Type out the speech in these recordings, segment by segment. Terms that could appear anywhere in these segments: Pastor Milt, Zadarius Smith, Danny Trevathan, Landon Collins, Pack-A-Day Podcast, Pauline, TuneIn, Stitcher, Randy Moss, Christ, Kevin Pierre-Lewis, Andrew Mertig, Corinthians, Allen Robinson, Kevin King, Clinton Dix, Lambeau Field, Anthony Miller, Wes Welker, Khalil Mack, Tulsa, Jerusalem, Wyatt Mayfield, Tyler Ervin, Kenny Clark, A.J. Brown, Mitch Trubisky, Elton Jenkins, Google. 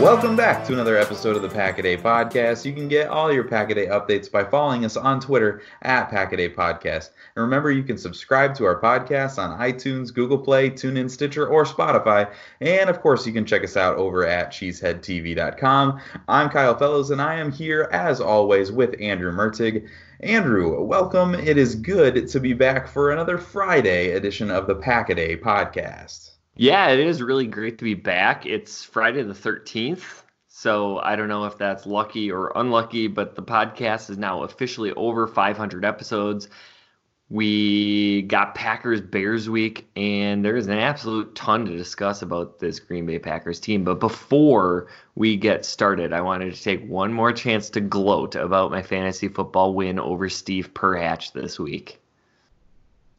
Welcome back to another episode of the Pack-A-Day Podcast. You can get all your Pack-A-Day updates by following us on Twitter at Pack-A-Day Podcast. And remember, you can subscribe to our podcast on iTunes, Google Play, TuneIn, Stitcher, or Spotify. And, of course, you can check us out over at CheeseheadTV.com. I'm Kyle Fellows, and I am here, as always, with Andrew Mertig. Andrew, welcome. It is good to be back for another Friday edition of the Pack-A-Day Podcast. Yeah, it is really great to be back. It's Friday the 13th, so I don't know if that's lucky or unlucky, but the podcast is now officially over 500 episodes. We got Packers-Bears week, and there is an absolute ton to discuss about this Green Bay Packers team. But before we get started, I wanted to take one more chance to gloat about my fantasy football win over Steve Perhatch this week.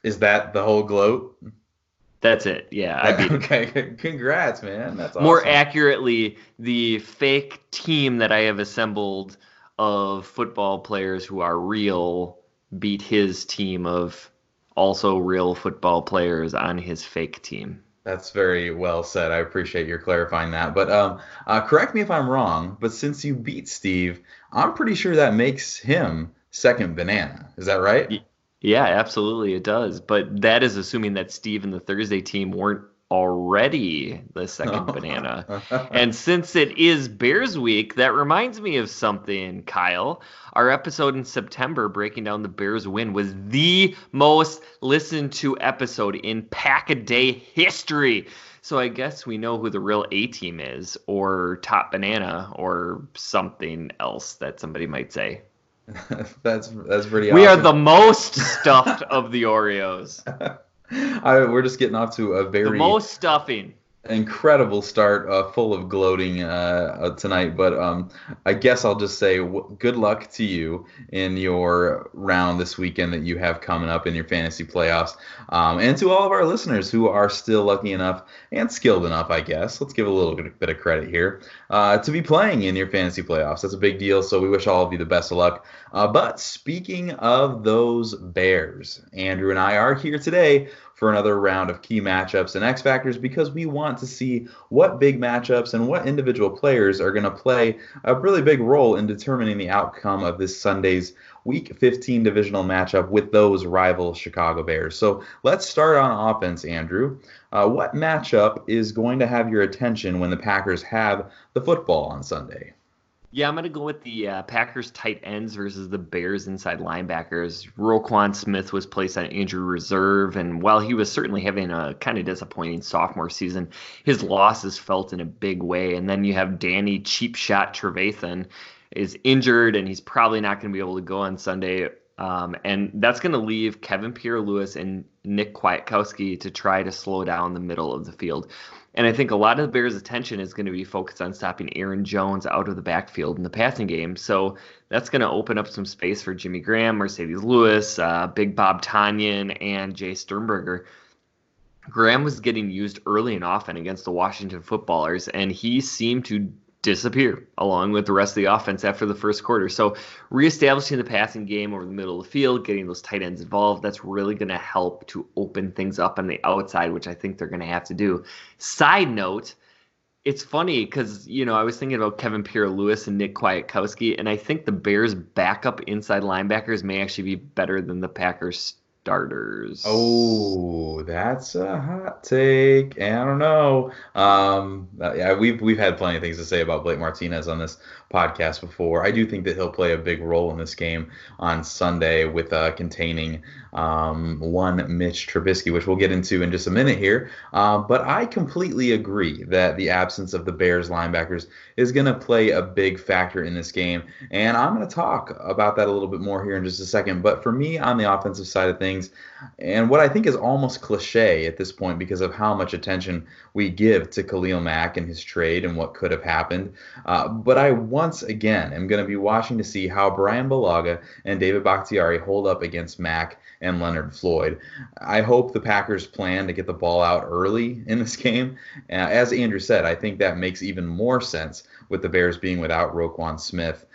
Is that the whole gloat? That's it. Yeah. I beat okay. Congrats, man. That's awesome. More accurately, the fake team that I have assembled of football players who are real beat his team of also real football players on his fake team. That's very well said. I appreciate your clarifying that. But correct me if I'm wrong, but since you beat Steve, I'm pretty sure that makes him second banana. Is that right? Yeah, absolutely it does. But that is assuming that Steve and the Thursday team weren't already the second banana. And since it is Bears week, that reminds me of something, Kyle. Our episode in September breaking down the Bears win was the most listened to episode in Pack-A-Day history. So I guess we know who the real A-team is, or top banana, or something else that somebody might say. That's pretty awesome. We are the most stuffed of the Oreos. We're just getting off to a very... the most stuffing. Incredible start, full of gloating tonight. But I guess I'll just say good luck to you in your round this weekend that you have coming up in your fantasy playoffs. And to all of our listeners who are still lucky enough and skilled enough, I guess. Let's give a little bit of credit here to be playing in your fantasy playoffs. That's a big deal, so we wish all of you the best of luck. But speaking of those Bears, Andrew and I are here today for another round of key matchups and X Factors because we want want to see what big matchups and what individual players are going to play a really big role in determining the outcome of this Sunday's Week 15 divisional matchup with those rival Chicago Bears. So let's start on offense, Andrew. What matchup is going to have your attention when the Packers have the football on Sunday? Yeah, I'm going to go with the Packers tight ends versus the Bears inside linebackers. Roquan Smith was placed on injury reserve, and while he was certainly having a kind of disappointing sophomore season, his loss is felt in a big way. And then you have Danny Cheap Shot Trevathan is injured, and he's probably not going to be able to go on Sunday. And that's going to leave Kevin Pierre-Lewis and Nick Kwiatkowski to try to slow down the middle of the field. And I think a lot of the Bears' attention is going to be focused on stopping Aaron Jones out of the backfield in the passing game. So that's going to open up some space for Jimmy Graham, Mercedes Lewis, Big Bob Tanyan, and Jay Sternberger. Graham was getting used early and often against the Washington footballers, and he seemed to disappear along with the rest of the offense after the first quarter. So reestablishing the passing game over the middle of the field, getting those tight ends involved, that's really going to help to open things up on the outside, which I think they're going to have to do. Side note, it's funny because, you know, I was thinking about Kevin Pierre-Lewis and Nick Kwiatkowski, and I think the Bears' backup inside linebackers may actually be better than the Packers' starters. Oh, that's a hot take. And I don't know. Yeah, we've had plenty of things to say about Blake Martinez on this podcast before. I do think that he'll play a big role in this game on Sunday with containing one Mitch Trubisky, which we'll get into in just a minute here. But I completely agree that the absence of the Bears linebackers is going to play a big factor in this game. And I'm going to talk about that a little bit more here in just a second. But for me, on the offensive side of things, and what I think is almost cliche at this point because of how much attention we give to Khalil Mack and his trade and what could have happened. But I once again am going to be watching to see how Brian Bulaga and David Bakhtiari hold up against Mack and Leonard Floyd. I hope the Packers plan to get the ball out early in this game. As Andrew said, I think that makes even more sense with the Bears being without Roquan Smith.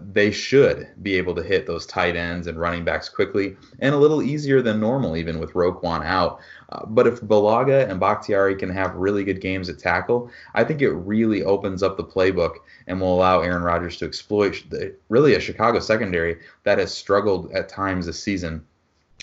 They should be able to hit those tight ends and running backs quickly and a little easier than normal, even with Roquan out. But if Bulaga and Bakhtiari can have really good games at tackle, I think it really opens up the playbook and will allow Aaron Rodgers to exploit really a Chicago secondary that has struggled at times this season.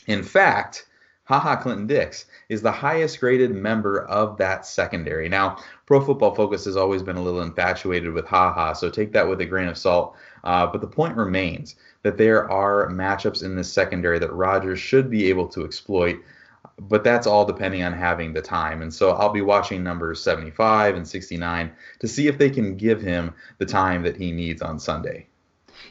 In fact, HaHa Clinton Dix is the highest graded member of that secondary. Now, Pro Football Focus has always been a little infatuated with HaHa, so take that with a grain of salt. But the point remains that there are matchups in this secondary that Rodgers should be able to exploit, but that's all depending on having the time. And so I'll be watching numbers 75 and 69 to see if they can give him the time that he needs on Sunday.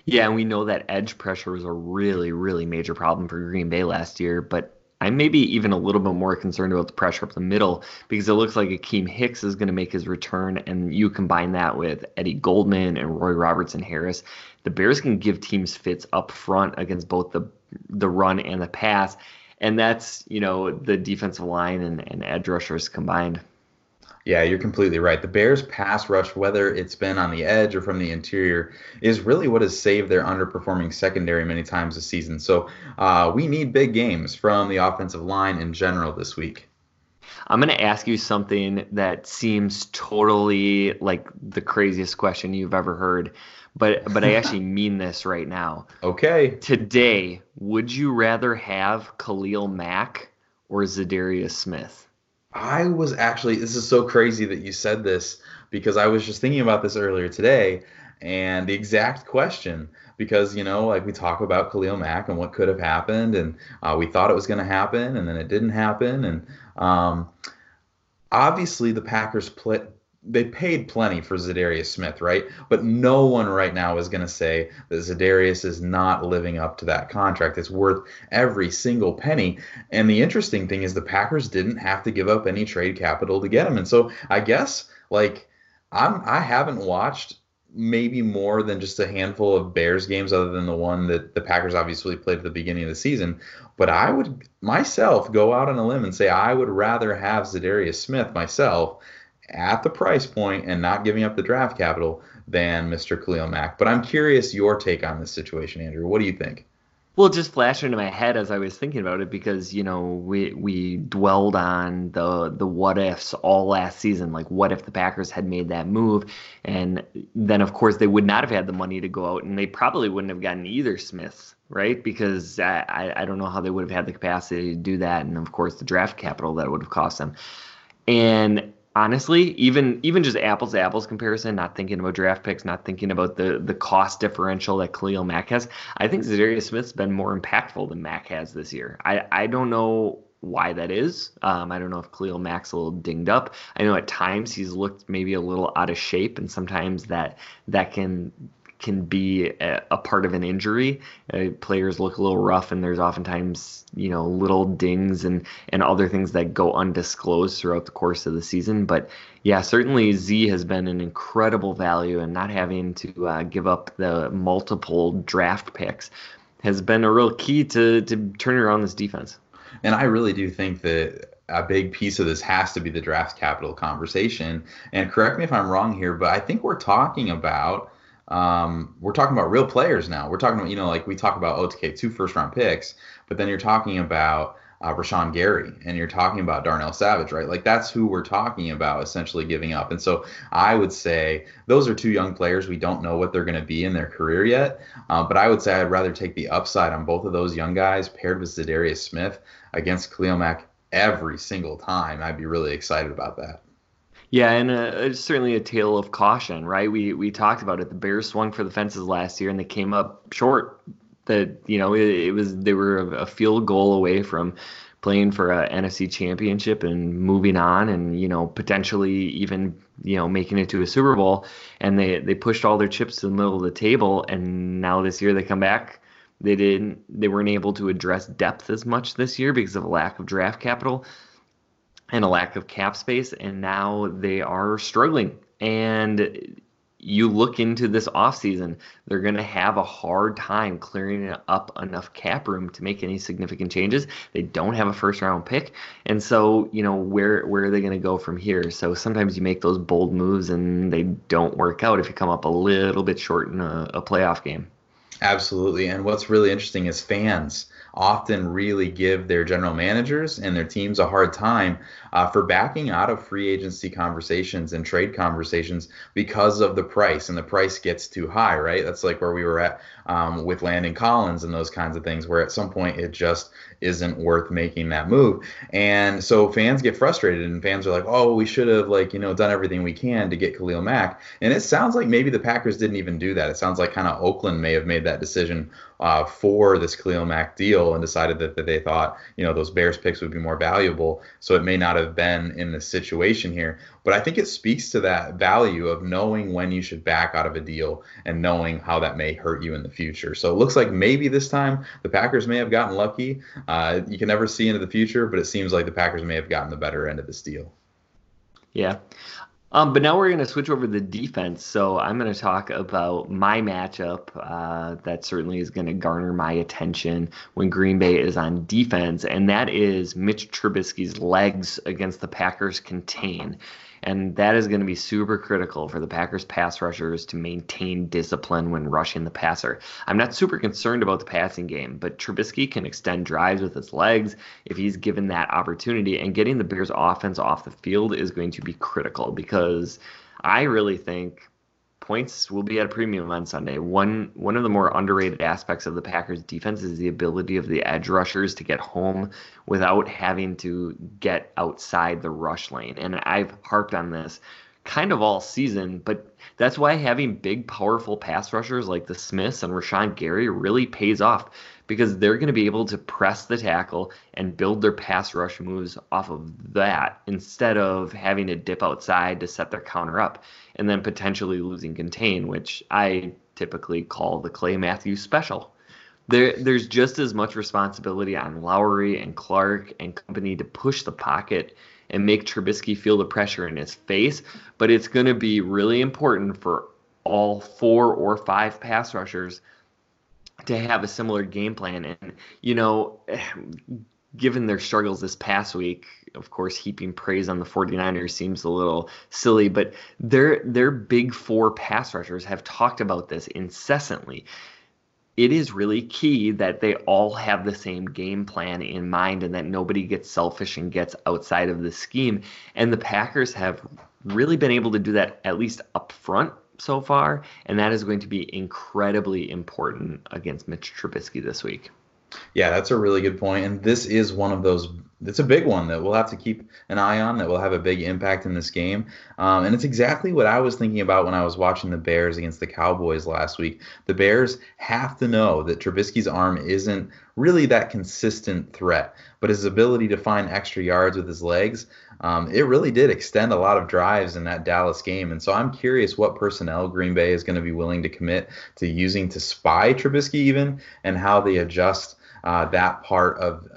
Yeah, and we know that edge pressure was a really, really major problem for Green Bay last year, but I'm maybe even a little bit more concerned about the pressure up the middle because it looks like Akeem Hicks is going to make his return, and you combine that with Eddie Goldman and Roy Robertson-Harris. The Bears can give teams fits up front against both the run and the pass, and that's, you know, the defensive line and edge rushers combined. Yeah, you're completely right. The Bears' pass rush, whether it's been on the edge or from the interior, is really what has saved their underperforming secondary many times this season. So we need big games from the offensive line in general this week. I'm going to ask you something that seems totally like the craziest question you've ever heard, but I actually mean this right now. Okay. Today, would you rather have Khalil Mack or Zadarius Smith? I was actually, this is so crazy that you said this because I was just thinking about this earlier today and the exact question because, you know, like we talk about Khalil Mack and what could have happened and we thought it was going to happen and then it didn't happen. And obviously the Packers they paid plenty for Zadarius Smith, right? But no one right now is going to say that Zadarius is not living up to that contract. It's worth every single penny. And the interesting thing is the Packers didn't have to give up any trade capital to get him. And so I guess, like, I haven't watched maybe more than just a handful of Bears games other than the one that the Packers obviously played at the beginning of the season. But I would myself go out on a limb and say I would rather have Zadarius Smith myself at the price point and not giving up the draft capital than Mr. Khalil Mack. But I'm curious your take on this situation, Andrew. What do you think? Well, it just flashed into my head as I was thinking about it because, you know, we dwelled on the what ifs all last season. Like, what if the Packers had made that move? And then, of course, they would not have had the money to go out, and they probably wouldn't have gotten either Smith, right? Because I don't know how they would have had the capacity to do that, and, of course, the draft capital that it would have cost them. And honestly, even just apples to apples comparison, not thinking about draft picks, not thinking about the cost differential that Khalil Mack has, I think Zadarius Smith's been more impactful than Mack has this year. I don't know why that is. I don't know if Khalil Mack's a little dinged up. I know at times he's looked maybe a little out of shape, and sometimes that can be a part of an injury. Players look a little rough, and there's oftentimes, you know, little dings and other things that go undisclosed throughout the course of the season. But yeah, certainly Z has been an incredible value, and not having to give up the multiple draft picks has been a real key to turn around this defense. And I really do think that a big piece of this has to be the draft capital conversation. And correct me if I'm wrong here, but I think we're talking about real players now. We're talking about, you know, like we talk about, two first-round picks, but then you're talking about Rashawn Gary, and you're talking about Darnell Savage, right? Like, that's who we're talking about essentially giving up. And so I would say those are two young players. We don't know what they're going to be in their career yet, but I would say I'd rather take the upside on both of those young guys paired with Zadarius Smith against Khalil Mack every single time. I'd be really excited about that. Yeah, and certainly a tale of caution, right? We talked about it. The Bears swung for the fences last year, and they came up short. That, you know, they were a field goal away from playing for a NFC championship and moving on, and, you know, potentially even, you know, making it to a Super Bowl. And they pushed all their chips to the middle of the table, and now this year they come back. They weren't able to address depth as much this year because of a lack of draft capital and a lack of cap space, and now they are struggling. And you look into this offseason, they're going to have a hard time clearing up enough cap room to make any significant changes. They don't have a first-round pick, and so, you know, where are they going to go from here? So sometimes you make those bold moves, and they don't work out if you come up a little bit short in a playoff game. Absolutely, and what's really interesting is fans often really give their general managers and their teams a hard time for backing out of free agency conversations and trade conversations because of the price, and the price gets too high, right? That's like where we were at with Landon Collins and those kinds of things, where at some point it just isn't worth making that move. And so fans get frustrated, and fans are like, oh, we should have, like, you know, done everything we can to get Khalil Mack. And it sounds like maybe the Packers didn't even do that. It sounds like kind of Oakland may have made that decision for this Khalil Mack deal, and decided that they thought, you know, those Bears picks would be more valuable. So it may not have been in this situation here. But I think it speaks to that value of knowing when you should back out of a deal and knowing how that may hurt you in the future. So it looks like maybe this time the Packers may have gotten lucky. You can never see into the future, but it seems like the Packers may have gotten the better end of this deal. Yeah. But now we're going to switch over to the defense. So I'm going to talk about my matchup that certainly is going to garner my attention when Green Bay is on defense, and that is Mitch Trubisky's legs against the Packers' contain. And that is going to be super critical for the Packers' pass rushers to maintain discipline when rushing the passer. I'm not super concerned about the passing game, but Trubisky can extend drives with his legs if he's given that opportunity. And getting the Bears' offense off the field is going to be critical, because I really think points will be at a premium on Sunday. One of the more underrated aspects of the Packers' defense is the ability of the edge rushers to get home without having to get outside the rush lane. And I've harped on this kind of all season, but that's why having big, powerful pass rushers like the Smiths and Rashawn Gary really pays off, because they're going to be able to press the tackle and build their pass rush moves off of that instead of having to dip outside to set their counter up and then potentially losing contain, which I typically call the Clay Matthews special. There's just as much responsibility on Lowry and Clark and company to push the pocket and make Trubisky feel the pressure in his face, but it's going to be really important for all four or five pass rushers to have a similar game plan. And, you know, given their struggles this past week, of course, heaping praise on the 49ers seems a little silly, but their big four pass rushers have talked about this incessantly. it is really key that they all have the same game plan in mind and that nobody gets selfish and gets outside of the scheme. And the Packers have really been able to do that, at least up front so far, and that is going to be incredibly important against Mitch Trubisky this week. Yeah, that's a really good point, and this is one of those. It's a big one that we'll have to keep an eye on, that will have a big impact in this game. And it's exactly what I was thinking about when I was watching the Bears against the Cowboys last week. The Bears have to know that Trubisky's arm isn't really that consistent threat, but his ability to find extra yards with his legs, it really did extend a lot of drives in that Dallas game. And so I'm curious what personnel Green Bay is going to be willing to commit to using to spy Trubisky even, and how they adjust that part of,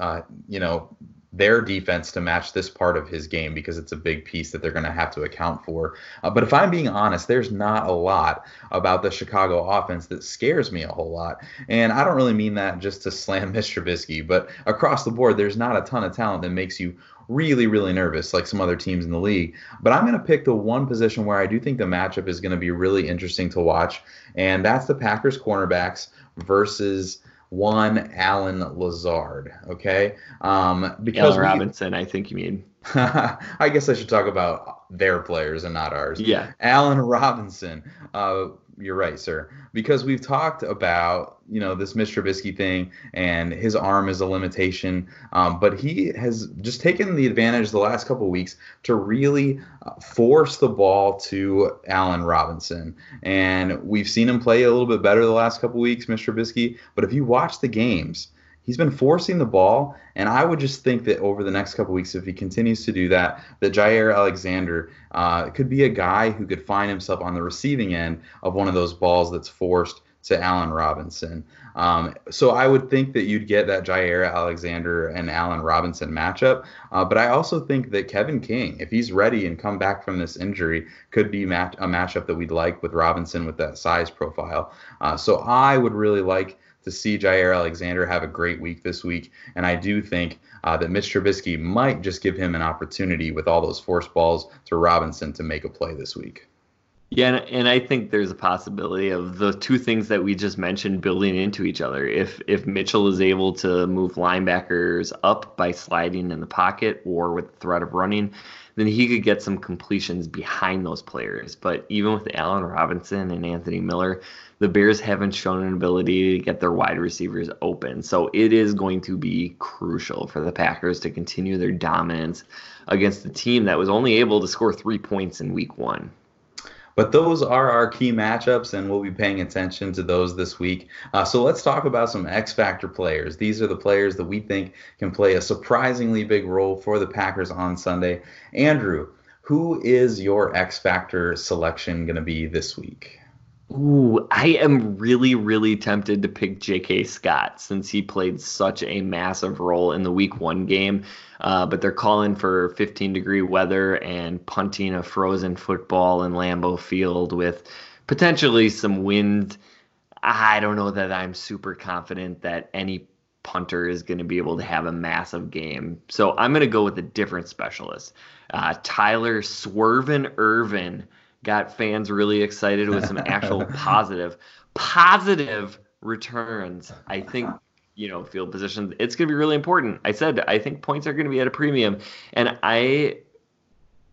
their defense to match this part of his game, because it's a big piece that they're going to have to account for. But if I'm being honest, there's not a lot about the Chicago offense that scares me a whole lot. And I don't really mean that just to slam Mitch Trubisky, but across the board, there's not a ton of talent that makes you really, really nervous like some other teams in the league. But I'm going to pick the one position where I do think the matchup is going to be really interesting to watch, and that's the Packers cornerbacks versus one Allen Lazard, okay? Because Allen Robinson, I think you mean. I guess I should talk about their players and not ours. Yeah. Allen Robinson. You're right, sir. Because we've talked about, this Mitch Trubisky thing, and his arm is a limitation. But he has just taken the advantage the last couple of weeks to really force the ball to Allen Robinson. And we've seen him play a little bit better the last couple of weeks, Mitch Trubisky. But if you watch the games, he's been forcing the ball, and I would just think that over the next couple of weeks, if he continues to do that Jaire Alexander could be a guy who could find himself on the receiving end of one of those balls that's forced to Allen Robinson. So I would think that you'd get that Jaire Alexander and Allen Robinson matchup. But I also think that Kevin King, if he's ready and come back from this injury, could be a matchup that we'd like with Robinson with that size profile. So I would really like to see Jaire Alexander have a great week this week. And I do think that Mitch Trubisky might just give him an opportunity with all those forced balls to Robinson to make a play this week. Yeah, and I think there's a possibility of the two things that we just mentioned building into each other. If Mitchell is able to move linebackers up by sliding in the pocket or with the threat of running, then he could get some completions behind those players. But even with Allen Robinson and Anthony Miller, the Bears haven't shown an ability to get their wide receivers open. So it is going to be crucial for the Packers to continue their dominance against a team that was only able to score 3 points in week one. But those are our key matchups, and we'll be paying attention to those this week. So let's talk about some X-Factor players. These are the players that we think can play a surprisingly big role for the Packers on Sunday. Andrew, who is your X-Factor selection going to be this week? Ooh, I am really, really tempted to pick J.K. Scott since he played such a massive role in the Week 1 game. But they're calling for 15-degree weather and punting a frozen football in Lambeau Field with potentially some wind. I don't know that I'm super confident that any punter is going to be able to have a massive game. So I'm going to go with a different specialist. Tyler Swervin Ervin got fans really excited with some actual positive returns. I think, field positions, it's going to be really important. I said, I think points are going to be at a premium. And I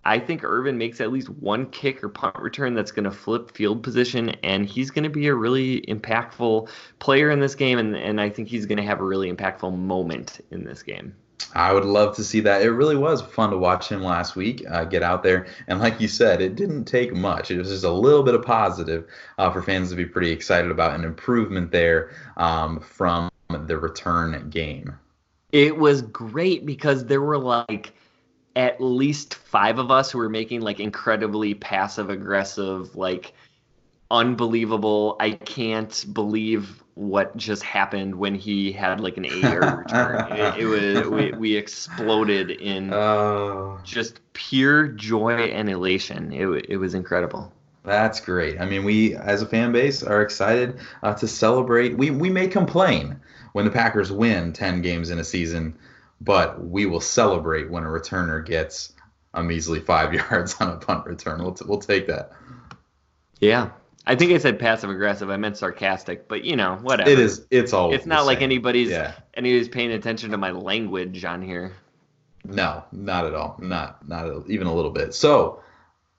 think Ervin makes at least one kick or punt return that's going to flip field position, and he's going to be a really impactful player in this game. And I think he's going to have a really impactful moment in this game. I would love to see that. It really was fun to watch him last week get out there. And like you said, it didn't take much. It was just a little bit of positive for fans to be pretty excited about an improvement there from the return game. It was great because there were at least five of us who were making incredibly passive aggressive, unbelievable, I can't believe what just happened when he had an 8-yard return. It was we exploded in just pure joy and elation. It was incredible. That's great. I mean, we as a fan base are excited to celebrate. We may complain when the Packers win 10 games in a season, but we will celebrate when a returner gets a measly 5 yards on a punt return. We'll take that. Yeah. I think I said passive aggressive. I meant sarcastic, but you know, whatever. It is. It's all. It's not like anybody's paying attention to my language on here. No, not at all. Not even a little bit. So,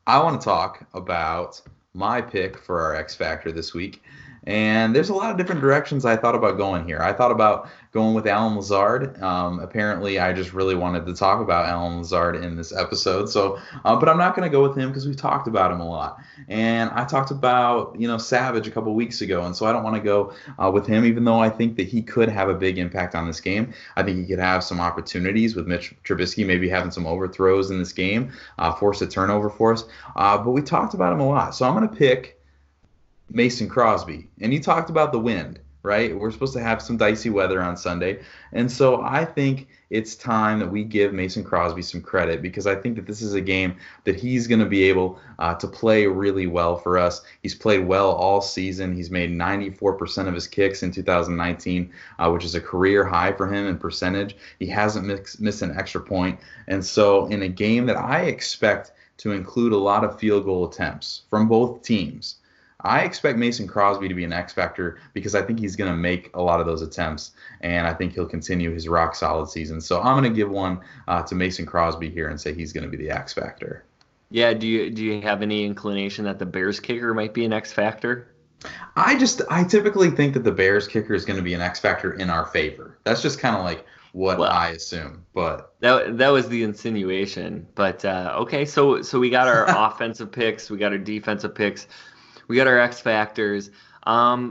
I want to talk about my pick for our X Factor this week, and there's a lot of different directions I thought about going here. I thought about going with Allen Lazard. Apparently, I just really wanted to talk about Allen Lazard in this episode. So, but I'm not going to go with him because we've talked about him a lot. And I talked about, Savage a couple weeks ago. And so I don't want to go with him, even though I think that he could have a big impact on this game. I think he could have some opportunities with Mitch Trubisky maybe having some overthrows in this game, force a turnover for us. But we talked about him a lot. So I'm going to pick Mason Crosby. And you talked about the wind. Right? We're supposed to have some dicey weather on Sunday. And so I think it's time that we give Mason Crosby some credit, because I think that this is a game that he's going to be able to play really well for us. He's played well all season. He's made 94% of his kicks in 2019, which is a career high for him in percentage. He hasn't missed an extra point. And so in a game that I expect to include a lot of field goal attempts from both teams, I expect Mason Crosby to be an X factor because I think he's going to make a lot of those attempts, and I think he'll continue his rock solid season. So I'm going to give one to Mason Crosby here and say he's going to be the X factor. Yeah, do you have any inclination that the Bears kicker might be an X factor? I typically think that the Bears kicker is going to be an X factor in our favor. That's just kind of like what I assume, but that was the insinuation. But okay, so we got our offensive picks, we got our defensive picks. We got our X factors. Why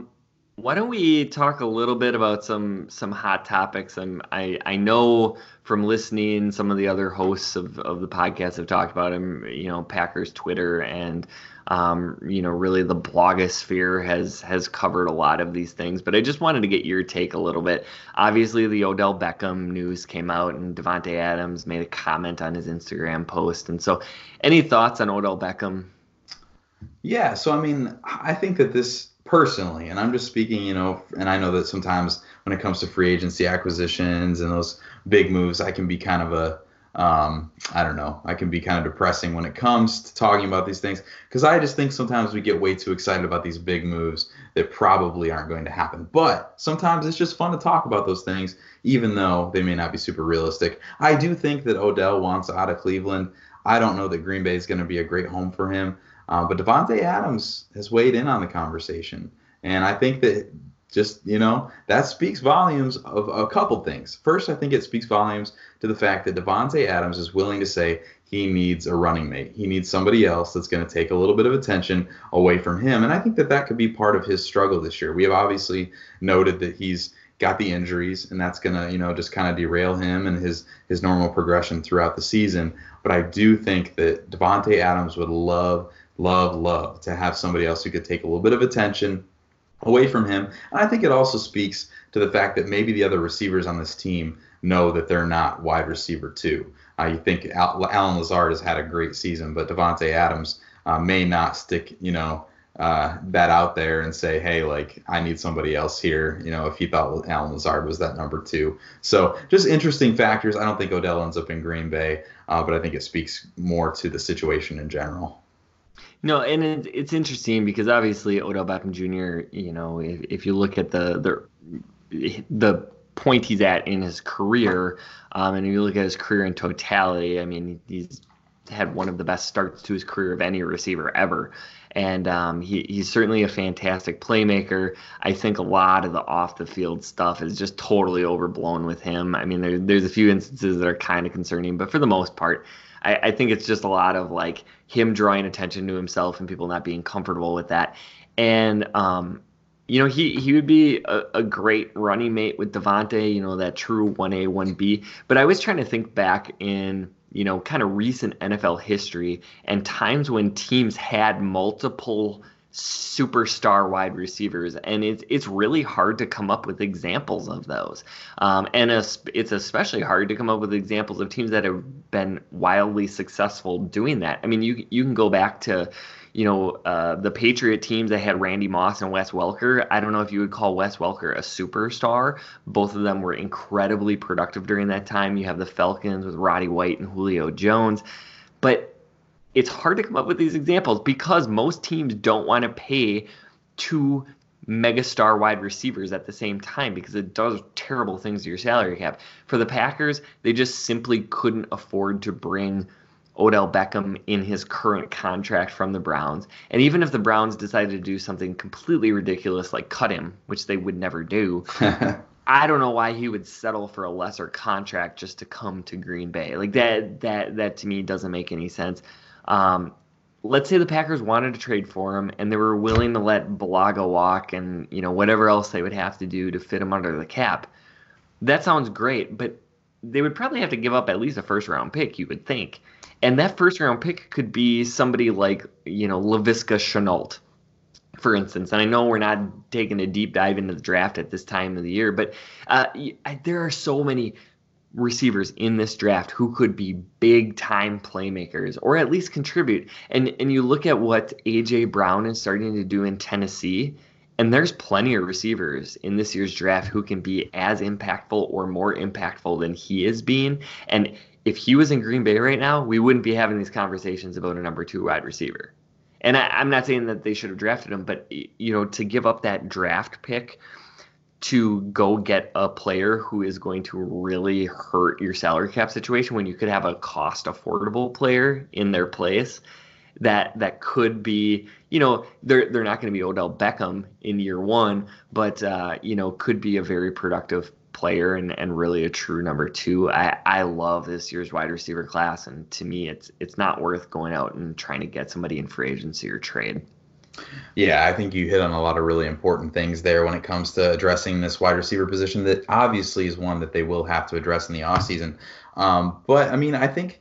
don't we talk a little bit about some hot topics? And I know from listening, some of the other hosts of the podcast have talked about him. Packers Twitter and really the blogosphere has covered a lot of these things. But I just wanted to get your take a little bit. Obviously, the Odell Beckham news came out, and Davante Adams made a comment on his Instagram post. And so, any thoughts on Odell Beckham? Yeah, so I think that this personally, and I'm just speaking, and I know that sometimes when it comes to free agency acquisitions and those big moves, I can be kind of I can be kind of depressing when it comes to talking about these things, because I just think sometimes we get way too excited about these big moves that probably aren't going to happen. But sometimes it's just fun to talk about those things, even though they may not be super realistic. I do think that Odell wants out of Cleveland. I don't know that Green Bay is going to be a great home for him. But Davante Adams has weighed in on the conversation. And I think that just, that speaks volumes of a couple things. First, I think it speaks volumes to the fact that Davante Adams is willing to say he needs a running mate. He needs somebody else that's going to take a little bit of attention away from him. And I think that could be part of his struggle this year. We have obviously noted that he's got the injuries, and that's going to, just kind of derail him and his normal progression throughout the season. But I do think that Davante Adams would love to have somebody else who could take a little bit of attention away from him. And I think it also speaks to the fact that maybe the other receivers on this team know that they're not wide receiver too. You think Allen Lazard has had a great season, but Davante Adams may not stick, that out there and say, hey, I need somebody else here, if he thought Allen Lazard was that number 2. So just interesting factors. I don't think Odell ends up in Green Bay, but I think it speaks more to the situation in general. No, and it's interesting because obviously Odell Beckham Jr., if you look at the point he's at in his career, and if you look at his career in totality, he's had one of the best starts to his career of any receiver ever. And he's certainly a fantastic playmaker. I think a lot of the off-the-field stuff is just totally overblown with him. There's a few instances that are kind of concerning, but for the most part, I think it's just a lot of him drawing attention to himself and people not being comfortable with that. And, he would be a great running mate with Davante, that true 1A, 1B. But I was trying to think back in, kind of recent NFL history and times when teams had multiple superstar wide receivers, and it's really hard to come up with examples of those, it's especially hard to come up with examples of teams that have been wildly successful doing that. You can go back to the Patriot teams that had Randy Moss and Wes Welker. I don't know if you would call Wes Welker a superstar. Both of them were incredibly productive during that time. You have the Falcons with Roddy White and Julio Jones, but it's hard to come up with these examples because most teams don't want to pay two megastar wide receivers at the same time because it does terrible things to your salary cap. For the Packers, they just simply couldn't afford to bring Odell Beckham in his current contract from the Browns. And even if the Browns decided to do something completely ridiculous like cut him, which they would never do, I don't know why he would settle for a lesser contract just to come to Green Bay. Like that to me doesn't make any sense. Let's say the Packers wanted to trade for him and they were willing to let Bulaga walk and, you know, whatever else they would have to do to fit him under the cap. That sounds great, but they would probably have to give up at least a first round pick, you would think. And that first round pick could be somebody like, you know, Laviska Shenault, for instance. And I know we're not taking a deep dive into the draft at this time of the year, but there are so many receivers in this draft who could be big-time playmakers or at least contribute. And you look at what A.J. Brown is starting to do in Tennessee, and there's plenty of receivers in this year's draft who can be as impactful or more impactful than he is being. And if he was in Green Bay right now, we wouldn't be having these conversations about a number two wide receiver. And I'm not saying that they should have drafted him, but, you know, to give up that draft pick to go get a player who is going to really hurt your salary cap situation when you could have a cost affordable player in their place, that could be, you know, they're not going to be Odell Beckham in year one, but, you know, could be a very productive player and really a true number two. I love this year's wide receiver class, and to me it's not worth going out and trying to get somebody in free agency or trade. Yeah, I think you hit on a lot of really important things there when it comes to addressing this wide receiver position that obviously is one that they will have to address in the offseason. But I mean, I think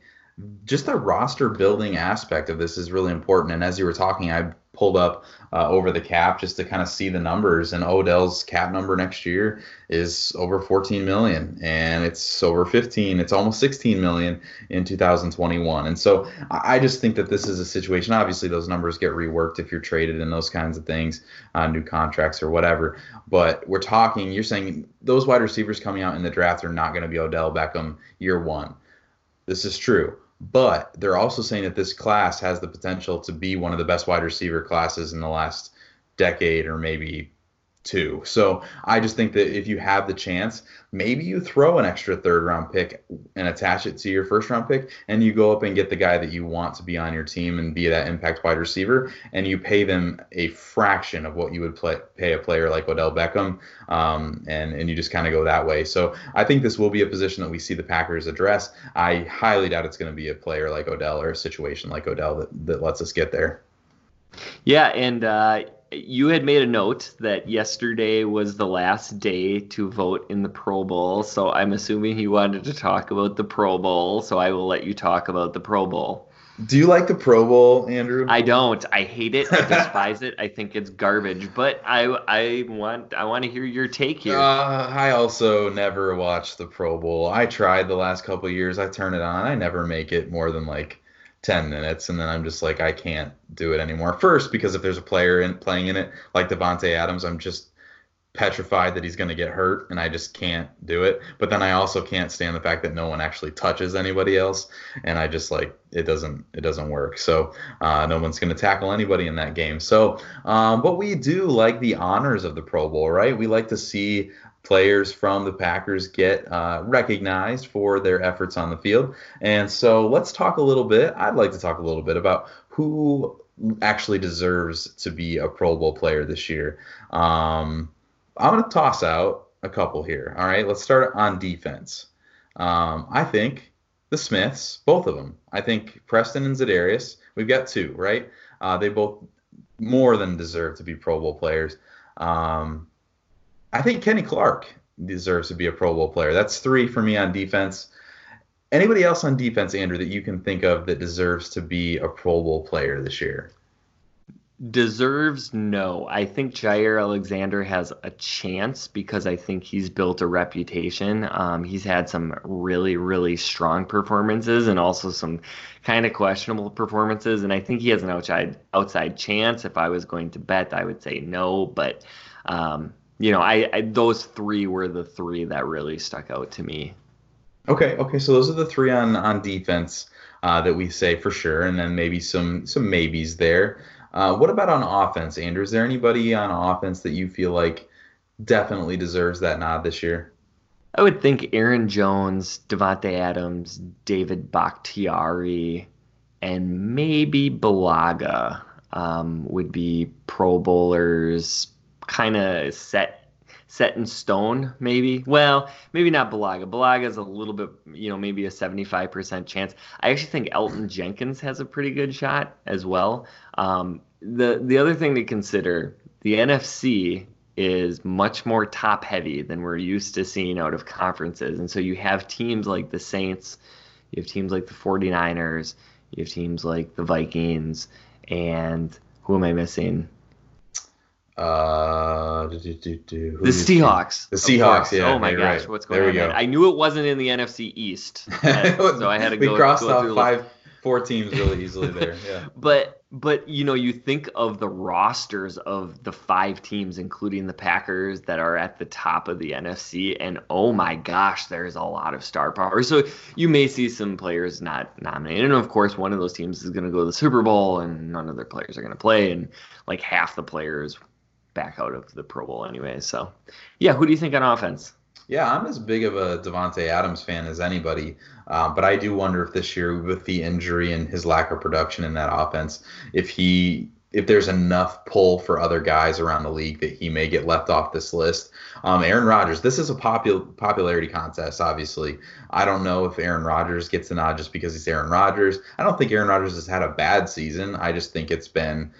just the roster building aspect of this is really important. And as you were talking, I pulled up over the cap just to kind of see the numbers, and Odell's cap number next year is over $14 million, and it's over 15, it's almost 16 million in 2021. And so I just think that this is a situation, obviously those numbers get reworked if you're traded and those kinds of things, new contracts or whatever, but we're talking, you're saying those wide receivers coming out in the draft are not going to be Odell Beckham year one. This is true. But they're also saying that this class has the potential to be one of the best wide receiver classes in the last decade or maybe two. So I just think that if you have the chance, maybe you throw an extra third-round pick and attach it to your first-round pick, and you go up and get the guy that you want to be on your team and be that impact wide receiver, and you pay them a fraction of what you would pay a player like Odell Beckham, and you just kind of go that way. So I think this will be a position that we see the Packers address. I highly doubt it's going to be a player like Odell or a situation like Odell that lets us get there. Yeah, and you had made a note that yesterday was the last day to vote in the Pro Bowl, so I'm assuming you wanted to talk about the Pro Bowl, so I will let you talk about the Pro Bowl. Do you like the Pro Bowl, Andrew? I don't. I hate it. I despise it. I think it's garbage. But I want to hear your take here. I also never watched the Pro Bowl. I tried the last couple of years. I turn it on. I never make it more than like 10 minutes, and then I'm just like, I can't do it anymore. First, because if there's a player playing in it, like Davante Adams, I'm just petrified that he's going to get hurt, and I just can't do it. But then I also can't stand the fact that no one actually touches anybody else, and I just like, it doesn't work. So no one's going to tackle anybody in that game. So, but we do like the honors of the Pro Bowl, right? We like to see players from the Packers get recognized for their efforts on the field. And so let's talk a little bit. I'd like to talk a little bit about who actually deserves to be a Pro Bowl player this year. I'm going to toss out a couple here. All right, let's start on defense. I think the Smiths, both of them. I think Preston and Zadarius, we've got two, right? They both more than deserve to be Pro Bowl players. I think Kenny Clark deserves to be a Pro Bowl player. That's three for me on defense. Anybody else on defense, Andrew, that you can think of that deserves to be a Pro Bowl player this year? Deserves, no. I think Jaire Alexander has a chance because I think he's built a reputation. He's had some really, really strong performances and also some kind of questionable performances, and I think he has an outside chance. If I was going to bet, I would say no, but you know, those three were the three that really stuck out to me. Okay, so those are the three on defense that we say for sure, and then maybe some maybes there. What about on offense, Andrew? Is there anybody on offense that you feel like definitely deserves that nod this year? I would think Aaron Jones, Davante Adams, David Bakhtiari, and maybe Bulaga would be Pro Bowlers, kind of set in stone, maybe. Well, maybe not Bulaga. Bulaga is a little bit, maybe a 75% chance. I actually think Elton Jenkins has a pretty good shot as well. The other thing to consider, the NFC is much more top-heavy than we're used to seeing out of conferences. And so you have teams like the Saints, you have teams like the 49ers, you have teams like the Vikings, and who am I missing? The Seahawks. The Seahawks, yeah. Oh my gosh, right. What's going on? There we go. I knew it wasn't in the NFC East, so I had to go. We crossed off four teams really easily there. Yeah. But you think of the rosters of the five teams, including the Packers, that are at the top of the NFC, and oh my gosh, there's a lot of star power. So you may see some players not nominated, and of course, one of those teams is going to go to the Super Bowl, and none of their players are going to play, and like half the players back out of the Pro Bowl anyway. So, yeah, who do you think on offense? Yeah, I'm as big of a Davante Adams fan as anybody, but I do wonder if this year, with the injury and his lack of production in that offense, if there's enough pull for other guys around the league that he may get left off this list. Aaron Rodgers, this is a popularity contest, obviously. I don't know if Aaron Rodgers gets a nod just because he's Aaron Rodgers. I don't think Aaron Rodgers has had a bad season. I just think it's been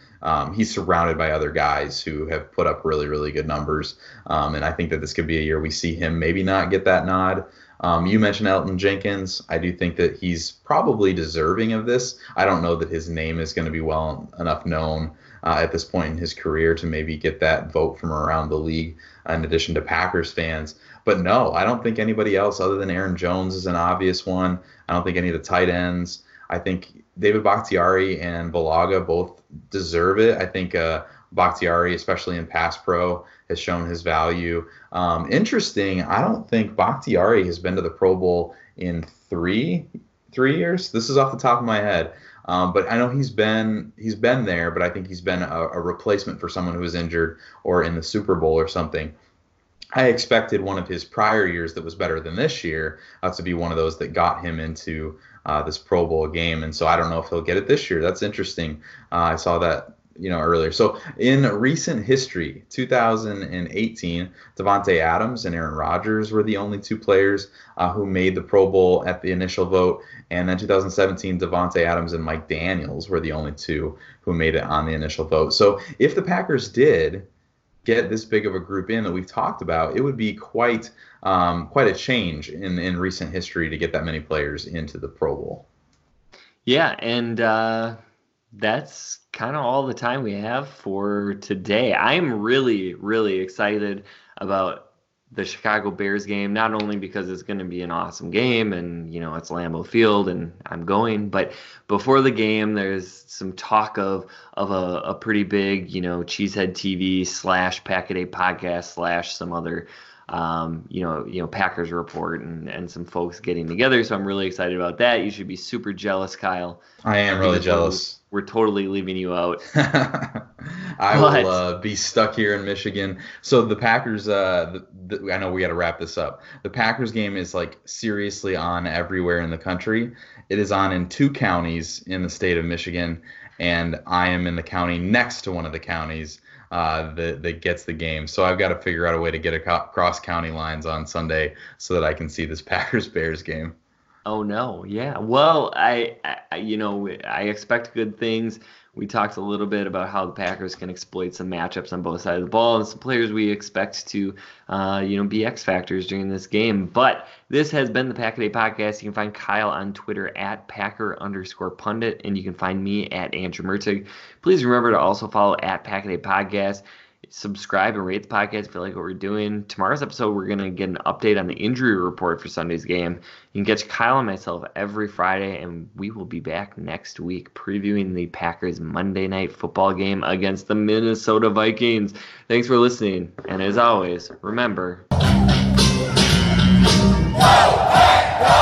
he's surrounded by other guys who have put up really, really good numbers. And I think that this could be a year we see him maybe not get that nod. You mentioned Elton Jenkins. I do think that he's probably deserving of this. I don't know that his name is going to be well enough known at this point in his career to maybe get that vote from around the league in addition to Packers fans. But no, I don't think anybody else other than Aaron Jones is an obvious one. I don't think any of the tight ends. I think David Bakhtiari and Bulaga both deserve it. I think Bakhtiari, especially in pass pro, has shown his value. Interesting, I don't think Bakhtiari has been to the Pro Bowl in three years. This is off the top of my head. But I know he's been there, but I think he's been a replacement for someone who was injured or in the Super Bowl or something. I expected one of his prior years that was better than this year to be one of those that got him into this Pro Bowl game. And so I don't know if he'll get it this year. That's interesting. I saw that earlier. So in recent history, 2018, Davante Adams and Aaron Rodgers were the only two players who made the Pro Bowl at the initial vote. And then 2017, Davante Adams and Mike Daniels were the only two who made it on the initial vote. So if the Packers did get this big of a group in that we've talked about, it would be quite a change in recent history to get that many players into the Pro Bowl. Yeah, and that's kind of all the time we have for today. I'm really, really excited about the Chicago Bears game, not only because it's going to be an awesome game and, it's Lambeau Field and I'm going, but before the game, there's some talk of a pretty big, CheeseheadTV /Pack-A-Day Podcast / some other, Packers report and some folks getting together. So I'm really excited about that. You should be super jealous, Kyle. I am really jealous. We're totally leaving you out. I will be stuck here in Michigan. So the Packers, I know we got to wrap this up. The Packers game is seriously on everywhere in the country. It is on in 2 counties in the state of Michigan, and I am in the county next to one of the counties that gets the game. So I've got to figure out a way to get across county lines on Sunday so that I can see this Packers-Bears game. Oh, no. Yeah. Well, I expect good things. We talked a little bit about how the Packers can exploit some matchups on both sides of the ball and some players we expect to, be X factors during this game. But this has been the Pack-A-Day Podcast. You can find Kyle on Twitter at Packer_pundit, and you can find me at Andrew Mertig. Please remember to also follow at Pack-A-Day Podcast. Subscribe and rate the podcast if you like what we're doing. Tomorrow's episode, we're going to get an update on the injury report for Sunday's game. You can catch Kyle and myself every Friday, and we will be back next week previewing the Packers Monday Night Football game against the Minnesota Vikings. Thanks for listening, and as always, remember... Go, Pack, go!